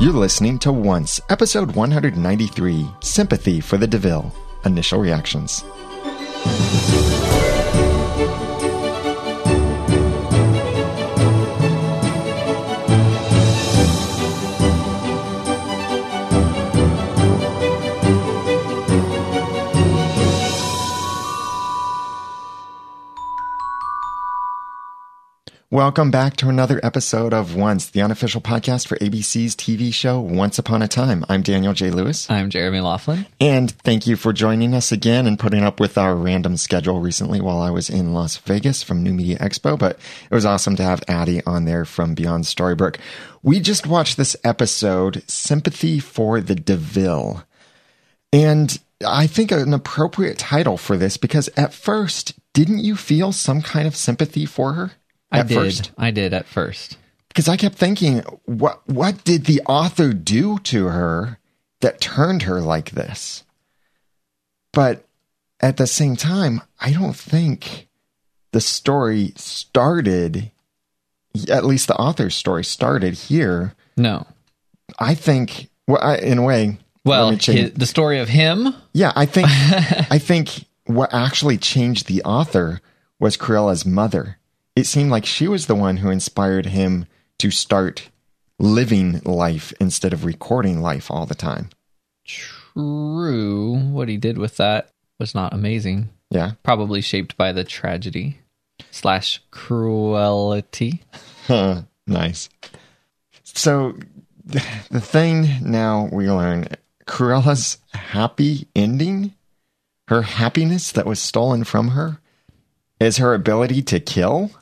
You're listening to Once, episode 193, Sympathy for the DeVille. Initial reactions. Welcome back to another episode of Once, the unofficial podcast for ABC's TV show Once Upon a Time. I'm Daniel J. Lewis. I'm Jeremy Laughlin. And thank you for joining us again and putting up with our random schedule recently while I was in Las Vegas from New Media Expo. But it was awesome to have Addie on there from Beyond Storybrooke. We just watched this episode, Sympathy for the DeVille. And I think an appropriate title for this, because at first, didn't you feel some kind of sympathy for her? I did at first. Because I kept thinking, what did the author do to her that turned her like this? But at the same time, I don't think the story started, at least the author's story started here. No. I think, the story of him? Yeah, I think what actually changed the author was Cruella's mother. It seemed like she was the one who inspired him to start living life instead of recording life all the time. True. What he did with that was not amazing. Yeah. Probably shaped by the tragedy / cruelty. Nice. So the thing now we learn, Cruella's happy ending, her happiness that was stolen from her, is her ability to kill.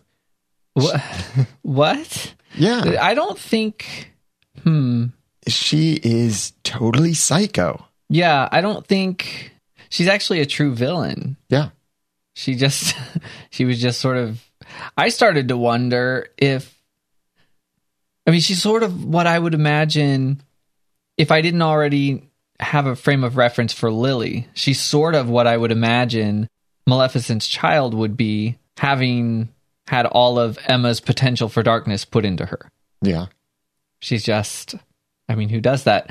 What? Yeah. I don't think... She is totally psycho. Yeah, I don't think... She's actually a true villain. Yeah. She was just sort of... I started to wonder if... I mean, she's sort of what I would imagine if I didn't already have a frame of reference for Lily. She's sort of what I would imagine Maleficent's child would be, having had all of Emma's potential for darkness put into her. Yeah. She's just, I mean, who does that?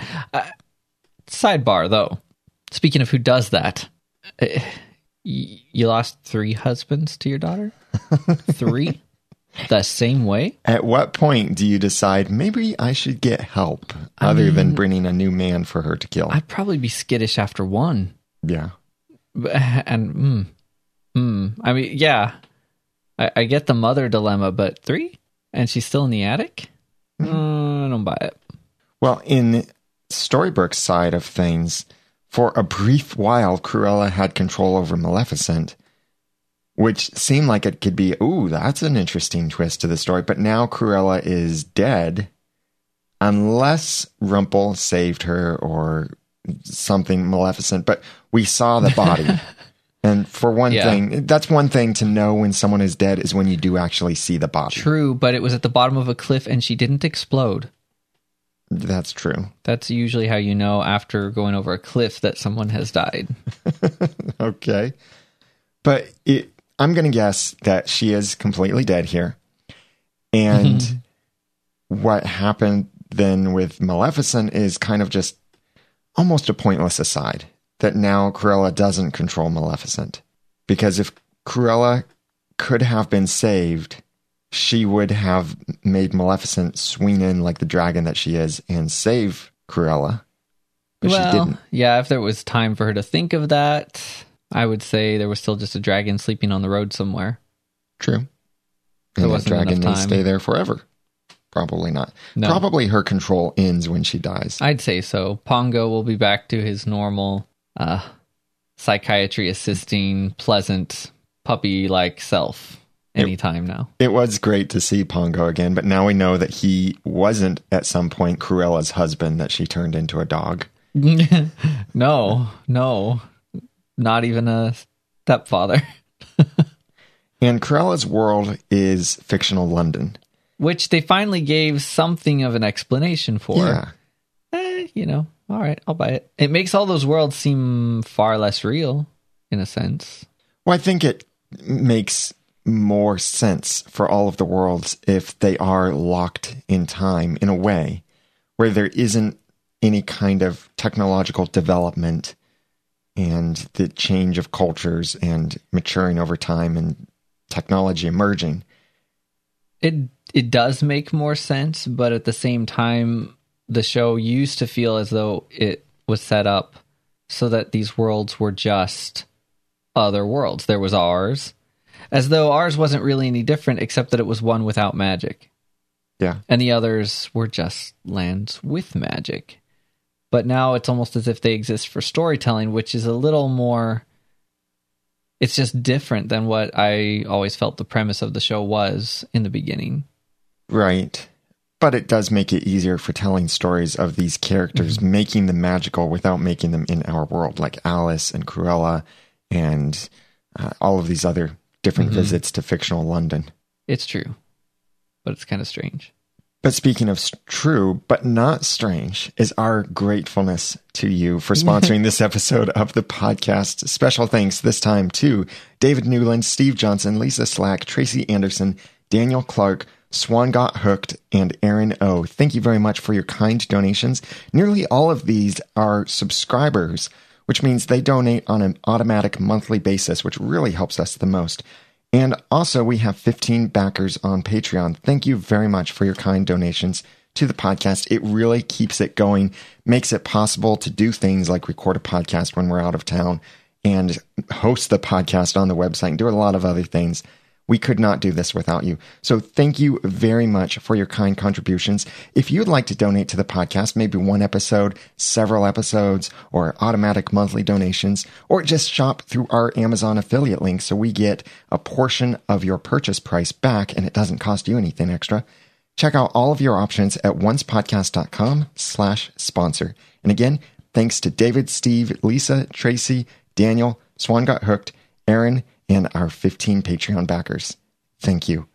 Sidebar, though. Speaking of who does that, you lost 3 husbands to your daughter? 3? The same way? At what point do you decide, maybe I should get help, other than bringing a new man for her to kill? I'd probably be skittish after 1. Yeah. And, I mean, yeah. I get the mother dilemma, but 3? And she's still in the attic? I don't buy it. Well, in Storybrooke's side of things, for a brief while, Cruella had control over Maleficent, which seemed like it could be, ooh, that's an interesting twist to the story. But now Cruella is dead, unless Rumple saved her or something Maleficent. But we saw the body. And for one thing, that's one thing to know when someone is dead is when you do actually see the body. True, but it was at the bottom of a cliff and she didn't explode. That's true. That's usually how you know after going over a cliff that someone has died. Okay. But I'm going to guess that she is completely dead here. And what happened then with Maleficent is kind of just almost a pointless aside. That now Cruella doesn't control Maleficent. Because if Cruella could have been saved, she would have made Maleficent swoon in like the dragon that she is and save Cruella. But she didn't. Yeah, if there was time for her to think of that, I would say there was still just a dragon sleeping on the road somewhere. True. And that dragon didn't stay there forever. Probably not. No. Probably her control ends when she dies. I'd say so. Pongo will be back to his normal... psychiatry assisting, pleasant, puppy-like self anytime now. It was great to see Pongo again, but now we know that he wasn't at some point Cruella's husband that she turned into a dog. No, not even a stepfather. And Cruella's world is fictional London. Which they finally gave something of an explanation for. Yeah. All right, I'll buy it. It makes all those worlds seem far less real, in a sense. Well, I think it makes more sense for all of the worlds if they are locked in time, in a way. where there isn't any kind of technological development and the change of cultures and maturing over time and technology emerging. It does make more sense, but at the same time, the show used to feel as though it was set up so that these worlds were just other worlds. There was ours, as though ours wasn't really any different, except that it was one without magic. Yeah. And the others were just lands with magic. But now it's almost as if they exist for storytelling, which is a little more... It's just different than what I always felt the premise of the show was in the beginning. Right. But it does make it easier for telling stories of these characters, mm-hmm. making them magical without making them in our world, like Alice and Cruella and all of these other different mm-hmm. visits to fictional London. It's true. But it's kind of strange. But speaking of true, but not strange, is our gratefulness to you for sponsoring this episode of the podcast. Special thanks this time to David Newland, Steve Johnson, Lisa Slack, Tracy Anderson, Daniel Clark, Swan Got Hooked, and Aaron O. Thank you very much for your kind donations. Nearly all of these are subscribers, which means they donate on an automatic monthly basis, which really helps us the most. And also, we have 15 backers on Patreon. Thank you very much for your kind donations to the podcast. It really keeps it going, makes it possible to do things like record a podcast when we're out of town and host the podcast on the website and do a lot of other things. We could not do this without you. So thank you very much for your kind contributions. If you'd like to donate to the podcast, maybe one episode, several episodes, or automatic monthly donations, or just shop through our Amazon affiliate link so we get a portion of your purchase price back and it doesn't cost you anything extra, check out all of your options at oncepodcast.com/sponsor. And again, thanks to David, Steve, Lisa, Tracy, Daniel, Swan Got Hooked, Aaron, and our 15 Patreon backers. Thank you.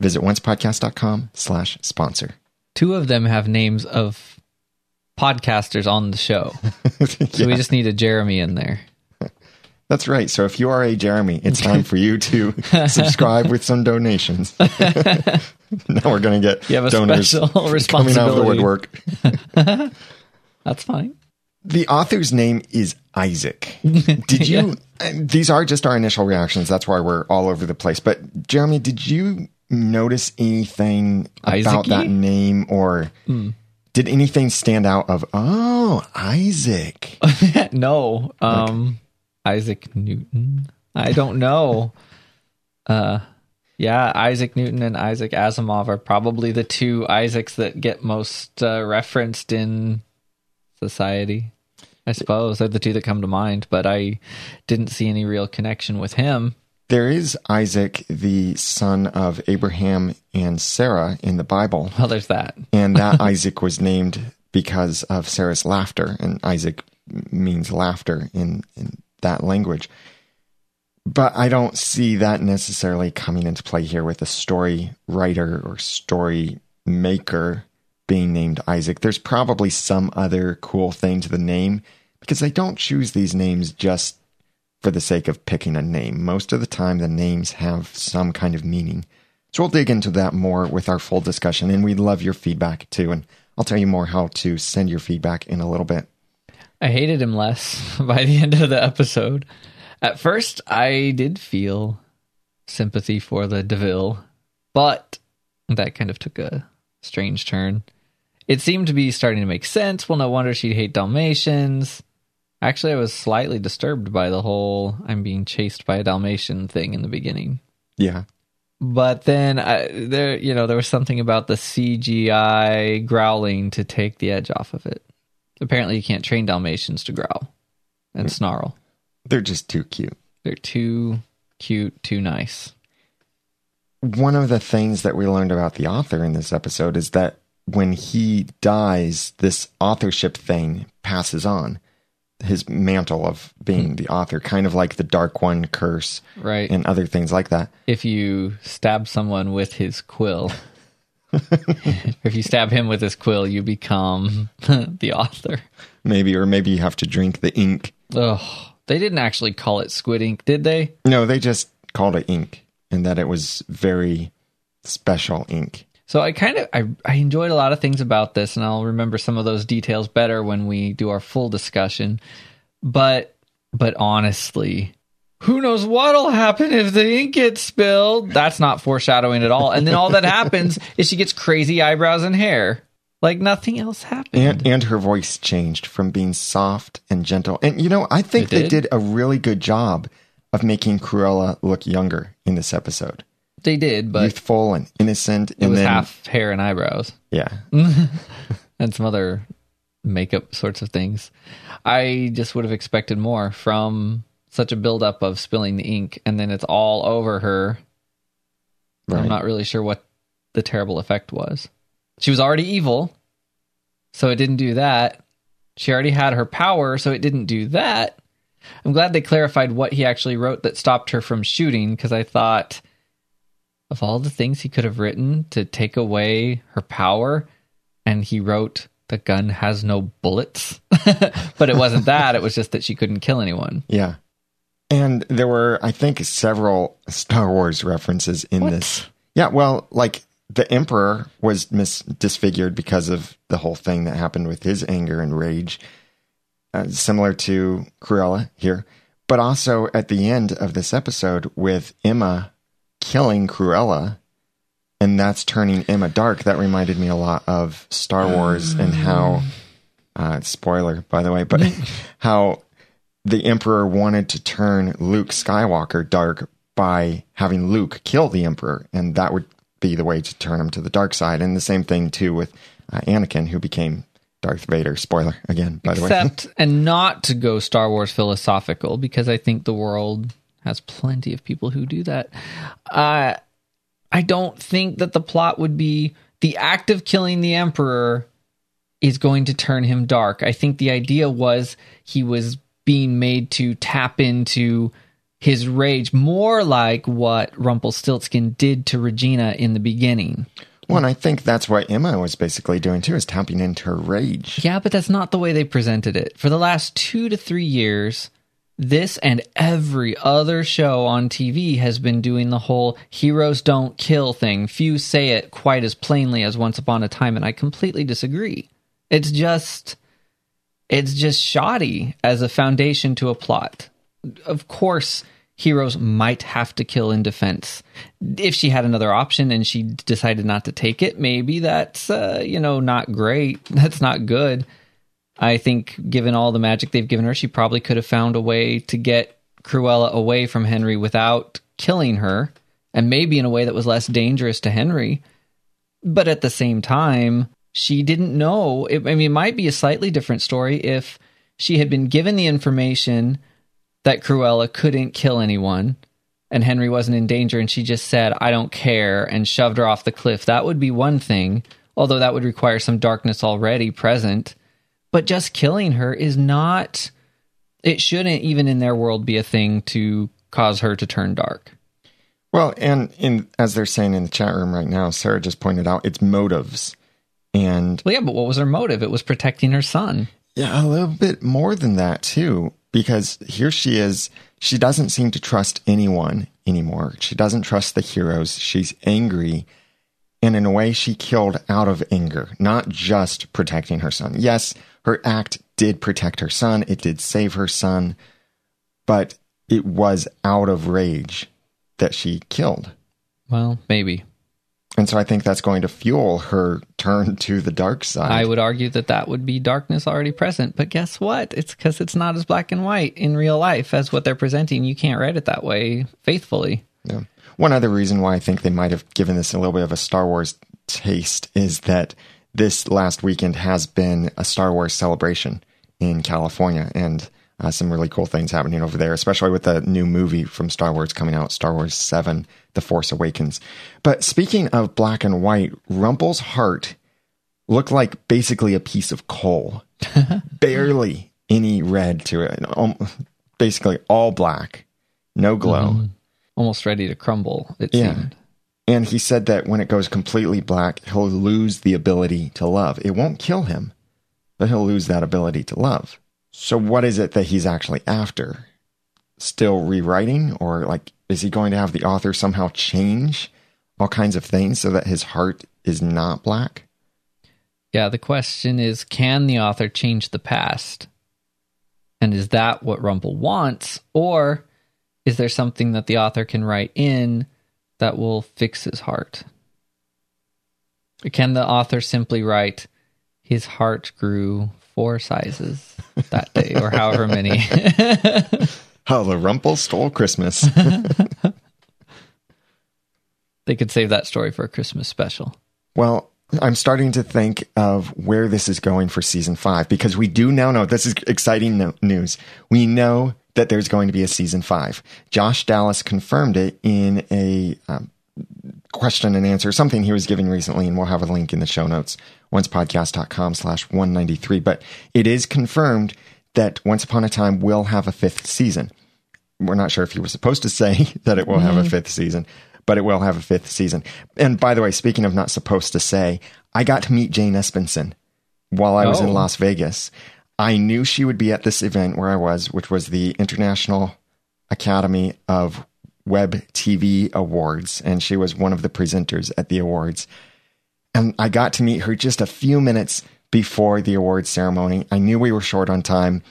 Visit oncepodcast.com/sponsor. Two of them have names of podcasters on the show. Yeah. So we just need a Jeremy in there. That's right. So if you are a Jeremy, it's time for you to subscribe with some donations. Now we're going to get donors coming out of the woodwork. That's fine. The author's name is Isaac. Did you... Yeah. These are just our initial reactions. That's why we're all over the place. But Jeremy, did you notice anything about that name? Or did anything stand out of, oh, Isaac? No. Isaac Newton. I don't know. Yeah, Isaac Newton and Isaac Asimov are probably the two Isaacs that get most referenced in... society, I suppose. They're the two that come to mind, but I didn't see any real connection with him. There is Isaac, the son of Abraham and Sarah in the Bible. Well, there's that. And that Isaac was named because of Sarah's laughter, and Isaac means laughter in that language. But I don't see that necessarily coming into play here with a story writer or story maker being named Isaac. There's probably some other cool thing to the name, because they don't choose these names just for the sake of picking a name. Most of the time, the names have some kind of meaning. So we'll dig into that more with our full discussion, and we'd love your feedback too. And I'll tell you more how to send your feedback in a little bit. I hated him less by the end of the episode. At first, I did feel sympathy for the DeVille, but that kind of took a strange turn. It seemed to be starting to make sense. Well, no wonder she'd hate Dalmatians. Actually, I was slightly disturbed by the whole I'm being chased by a Dalmatian thing in the beginning. Yeah. But then there was something about the CGI growling to take the edge off of it. Apparently, you can't train Dalmatians to growl and snarl. They're just too cute. They're too cute, too nice. One of the things that we learned about the author in this episode is that when he dies, this authorship thing passes on, his mantle of being the author, kind of like the Dark One curse, right, and other things like that. If you stab someone with his quill, if you stab him with his quill, you become the author. Maybe you have to drink the ink. Oh, they didn't actually call it squid ink, did they? No, they just called it ink. And that it was very special ink. So I kind of I enjoyed a lot of things about this, and I'll remember some of those details better when we do our full discussion. But honestly, who knows what'll happen if the ink gets spilled? That's not foreshadowing at all. And then all that happens is she gets crazy eyebrows and hair. Like nothing else happened. And her voice changed from being soft and gentle. And, you know, I think they did a really good job of making Cruella look younger in this episode. They did, but... youthful and innocent. It was half hair and eyebrows. Yeah. And some other makeup sorts of things. I just would have expected more from such a buildup of spilling the ink, and then it's all over her. Right. I'm not really sure what the terrible effect was. She was already evil, so it didn't do that. She already had her power, so it didn't do that. I'm glad they clarified what he actually wrote that stopped her from shooting, because I thought... of all the things he could have written to take away her power, and he wrote, the gun has no bullets. But it wasn't that. It was just that she couldn't kill anyone. Yeah. And there were, I think, several Star Wars references in this. Yeah, well, like, the Emperor was disfigured because of the whole thing that happened with his anger and rage, similar to Cruella here. But also, at the end of this episode, with Emma... killing Cruella, and that's turning Emma dark. That reminded me a lot of Star Wars and how spoiler, by the way, but how the Emperor wanted to turn Luke Skywalker dark by having Luke kill the Emperor, and that would be the way to turn him to the dark side. And the same thing too with Anakin, who became Darth Vader. Spoiler again, by the way. And not to go Star Wars philosophical, because I think the world has plenty of people who do that. I don't think that the plot would be the act of killing the Emperor is going to turn him dark. I think the idea was he was being made to tap into his rage, more like what Rumpelstiltskin did to Regina in the beginning. Well, and I think that's what Emma was basically doing too, is tapping into her rage. Yeah, but that's not the way they presented it. For the last 2 to 3 years... this and every other show on TV has been doing the whole heroes don't kill thing. Few say it quite as plainly as Once Upon a Time, and I completely disagree. It's just shoddy as a foundation to a plot. Of course, heroes might have to kill in defense. If she had another option and she decided not to take it, maybe that's, not great. That's not good. I think given all the magic they've given her, she probably could have found a way to get Cruella away from Henry without killing her, and maybe in a way that was less dangerous to Henry. But at the same time, she didn't know. It might be a slightly different story if she had been given the information that Cruella couldn't kill anyone and Henry wasn't in danger, and she just said, I don't care, and shoved her off the cliff. That would be one thing, although that would require some darkness already present. But just killing her is not, it shouldn't even in their world be a thing to cause her to turn dark. Well, and as they're saying in the chat room right now, Sarah just pointed out, it's motives. Well, yeah, but what was her motive? It was protecting her son. Yeah, a little bit more than that too, because here she is. She doesn't seem to trust anyone anymore. She doesn't trust the heroes. She's angry. And in a way, she killed out of anger, not just protecting her son. Yes, her act did protect her son. It did save her son. But it was out of rage that she killed. Well, maybe. And so I think that's going to fuel her turn to the dark side. I would argue that would be darkness already present. But guess what? It's because it's not as black and white in real life as what they're presenting. You can't write it that way faithfully. Yeah. One other reason why I think they might have given this a little bit of a Star Wars taste is that this last weekend has been a Star Wars celebration in California, and some really cool things happening over there, especially with the new movie from Star Wars coming out, Star Wars 7, The Force Awakens. But speaking of black and white, Rumple's heart looked like basically a piece of coal. Barely any red to it. Basically all black, no glow. Mm-hmm. Almost ready to crumble, it seemed. And he said that when it goes completely black, he'll lose the ability to love. It won't kill him, but he'll lose that ability to love. So what is it that he's actually after? Still rewriting? Or, is he going to have the author somehow change all kinds of things so that his heart is not black? Yeah, the question is, can the author change the past? And is that what Rumple wants? Or is there something that the author can write in that will fix his heart? Or can the author simply write, his heart grew 4 sizes that day, or however many? How the Rumple stole Christmas. They could save that story for a Christmas special. Well, I'm starting to think of where this is going for season 5, because we do now know, this is exciting news, we know that there's going to be a season 5. Josh Dallas confirmed it in a question and answer, something he was giving recently, and we'll have a link in the show notes, oncepodcast.com/193. But it is confirmed that Once Upon a Time will have a 5th season. We're not sure if he was supposed to say that it will have a 5th season, but it will have a 5th season. And by the way, speaking of not supposed to say, I got to meet Jane Espenson while I was in Las Vegas. I knew she would be at this event where I was, which was the International Academy of Web TV Awards, and she was one of the presenters at the awards. And I got to meet her just a few minutes before the awards ceremony. I knew we were short on time,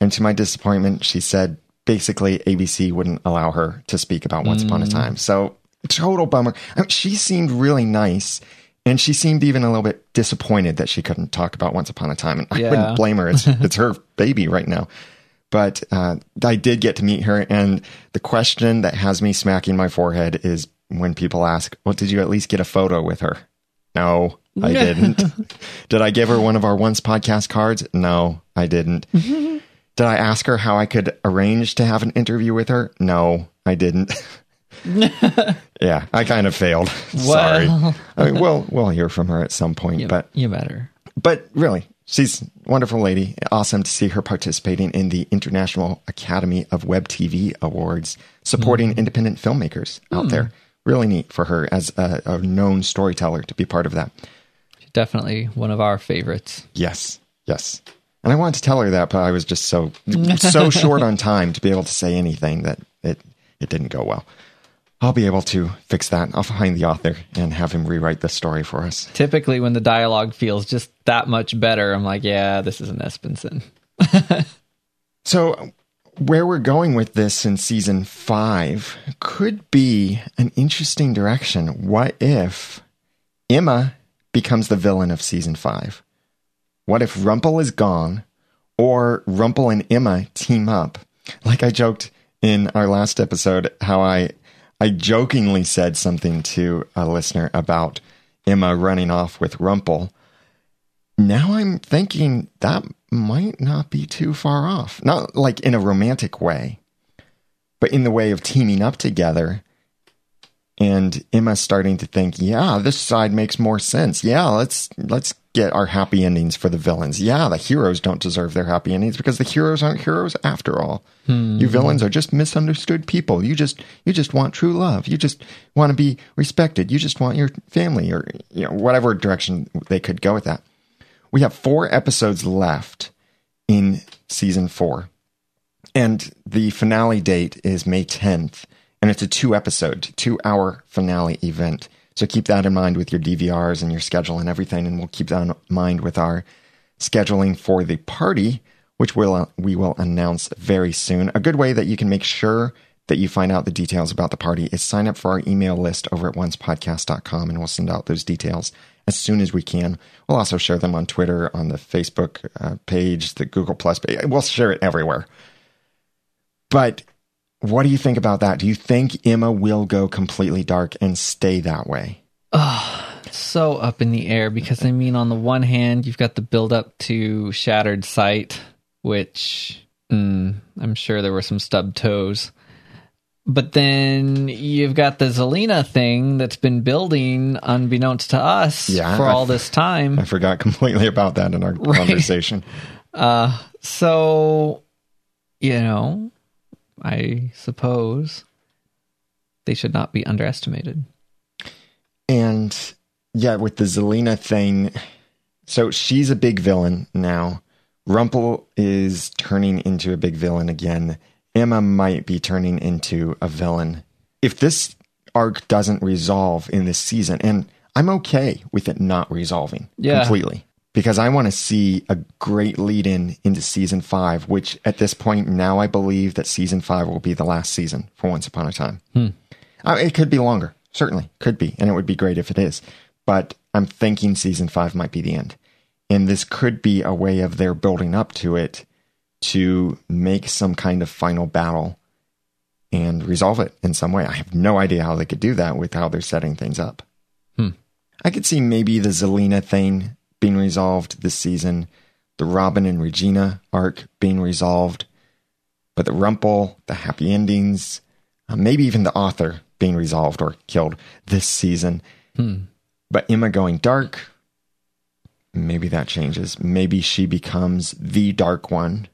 and to my disappointment, she said basically ABC wouldn't allow her to speak about Once Upon a Time. So, total bummer. I mean, she seemed really nice, and she seemed even a little bit disappointed that she couldn't talk about Once Upon a Time. And I wouldn't blame her. It's her baby right now. But I did get to meet her, and the question that has me smacking my forehead is when people ask, well, did you at least get a photo with her? No, I didn't. Did I give her one of our Once podcast cards? No, I didn't. Did I ask her how I could arrange to have an interview with her? No, I didn't. Yeah, I kind of failed. Sorry. I mean, we'll hear from her at some point. But really, she's a wonderful lady. Awesome to see her participating in the International Academy of Web TV Awards, supporting independent filmmakers out there. Really neat for her as a known storyteller to be part of that. She's definitely one of our favorites. Yes. And I wanted to tell her that, but I was just so short on time to be able to say anything that it didn't go well. I'll be able to fix that. I'll find the author and have him rewrite the story for us. Typically, when the dialogue feels just that much better, I'm like, yeah, this is an Espenson. So where we're going with this in season 5 could be an interesting direction. What if Emma becomes the villain of season 5? What if Rumple is gone, or Rumple and Emma team up? Like I joked in our last episode, how I jokingly said something to a listener about Emma running off with Rumple. Now I'm thinking that might not be too far off. Not like in a romantic way, but in the way of teaming up together and Emma starting to think, yeah, this side makes more sense. Yeah, let's get our happy endings for the villains. Yeah, the heroes don't deserve their happy endings because the heroes aren't heroes after all. You villains are just misunderstood people. You just want true love. You just want to be respected. You just want your family, or whatever direction they could go with that. We have 4 episodes left in season 4, and the finale date is May 10th, and it's a 2-hour finale event. So keep that in mind with your DVRs and your schedule and everything, and we'll keep that in mind with our scheduling for the party, which we will announce very soon. A good way that you can make sure that you find out the details about the party is sign up for our email list over at oncepodcast.com, and we'll send out those details as soon as we can. We'll also share them on Twitter, on the Facebook page, the Google+ page. We'll share it everywhere. But what do you think about that? Do you think Emma will go completely dark and stay that way? Oh, so up in the air, because I mean, on the one hand, you've got the build up to Shattered Sight, which I'm sure there were some stubbed toes. But then you've got the Zelena thing that's been building unbeknownst to us for all this time. I forgot completely about that in our conversation. So, I suppose they should not be underestimated. And with the Zelena thing, so she's a big villain now. Rumple is turning into a big villain again. Emma might be turning into a villain. If this arc doesn't resolve in this season. And I'm okay with it not resolving completely, because I want to see a great lead-in into season 5, which at this point now I believe that season 5 will be the last season for Once Upon a Time. It could be longer, certainly could be, and it would be great if it is. But I'm thinking season 5 might be the end. And this could be a way of their building up to it to make some kind of final battle and resolve it in some way. I have no idea how they could do that with how they're setting things up. I could see maybe the Zelena thing being resolved this season, the Robin and Regina arc being resolved, but the Rumple, the happy endings, maybe even the author being resolved or killed this season. But Emma going dark, maybe that changes. Maybe she becomes the Dark One.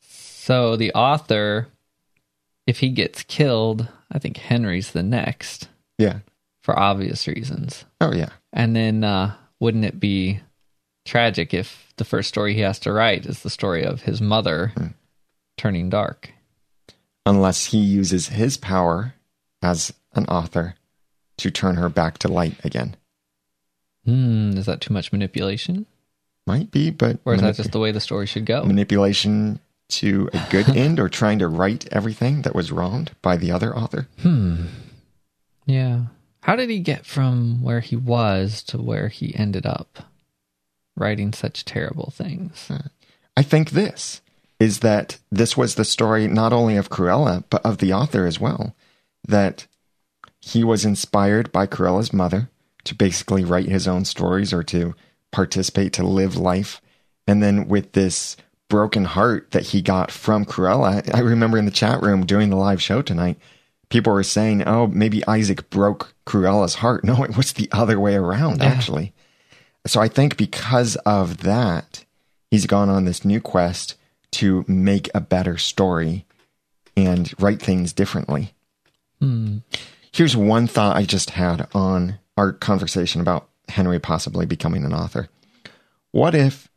So the author, if he gets killed, I think Henry's the next. Yeah. For obvious reasons. Oh, yeah. And then wouldn't it be tragic if the first story he has to write is the story of his mother turning dark? Unless he uses his power as an author to turn her back to light again. Is that too much manipulation? Might be, but... Or is that just the way the story should go? Manipulation to a good end, or trying to right everything that was wronged by the other author? Yeah. How did he get from where he was to where he ended up writing such terrible things? I think this is that this was the story not only of Cruella, but of the author as well. That he was inspired by Cruella's mother to basically write his own stories, or to participate, to live life. And then with this broken heart that he got from Cruella, I remember in the chat room during the live show tonight, people were saying, oh, maybe Isaac broke Cruella's heart. No, it was the other way around, actually. So I think because of that, he's gone on this new quest to make a better story and write things differently. Here's one thought I just had on our conversation about Henry possibly becoming an author. What if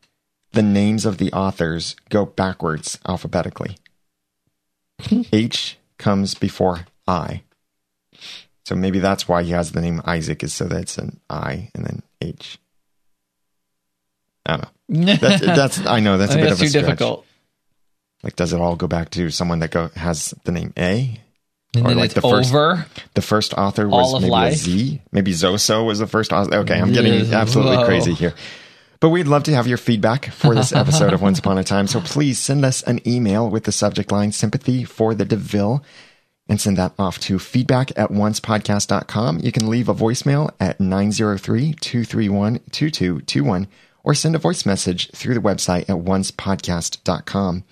the names of the authors go backwards alphabetically? H comes before I. So maybe that's why he has the name Isaac, is so that it's an I and then H. I don't know. That's a bit of a stretch. Difficult. Like, does it all go back to someone that has the name A? And or then like it's over. The first author was maybe a Z. Maybe Zoso was the first author. Okay, I'm getting absolutely crazy here. But we'd love to have your feedback for this episode of Once Upon a Time. So please send us an email with the subject line, Sympathy for the DeVille, and send that off to feedback@oncepodcast.com. You can leave a voicemail at 903-231-2221, or send a voice message through the website at oncepodcast.com.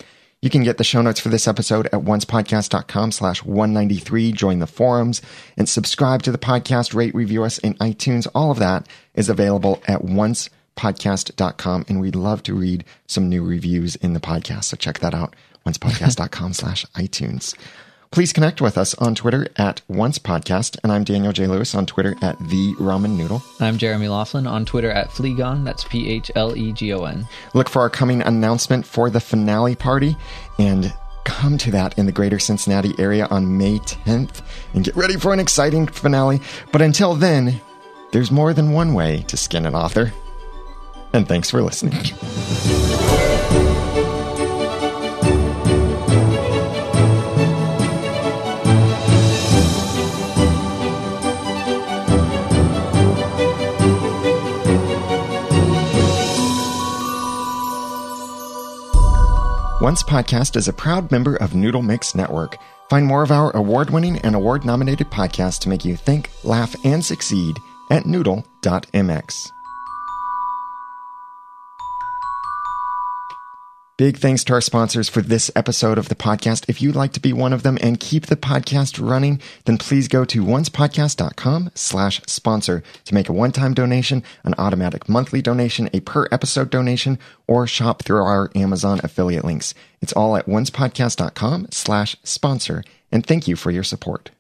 You can get the show notes for this episode at oncepodcast.com/193. Join the forums and subscribe to the podcast, rate, review us in iTunes. All of that is available at oncepodcast.com. And we'd love to read some new reviews in the podcast. So check that out. oncepodcast.com/iTunes. Please connect with us on Twitter at oncepodcast. And I'm Daniel J. Lewis on Twitter at The Ramen Noodle. I'm Jeremy Laughlin on Twitter at Phlegon. That's PHLEGON. Look for our coming announcement for the finale party, and come to that in the greater Cincinnati area on May 10th and get ready for an exciting finale. But until then, there's more than one way to skin an author. And thanks for listening. Once Podcast is a proud member of Noodle Mix Network. Find more of our award-winning and award-nominated podcasts to make you think, laugh, and succeed at noodle.mx. Big thanks to our sponsors for this episode of the podcast. If you'd like to be one of them and keep the podcast running, then please go to oncepodcast.com/sponsor to make a one-time donation, an automatic monthly donation, a per-episode donation, or shop through our Amazon affiliate links. It's all at oncepodcast.com/sponsor, and thank you for your support.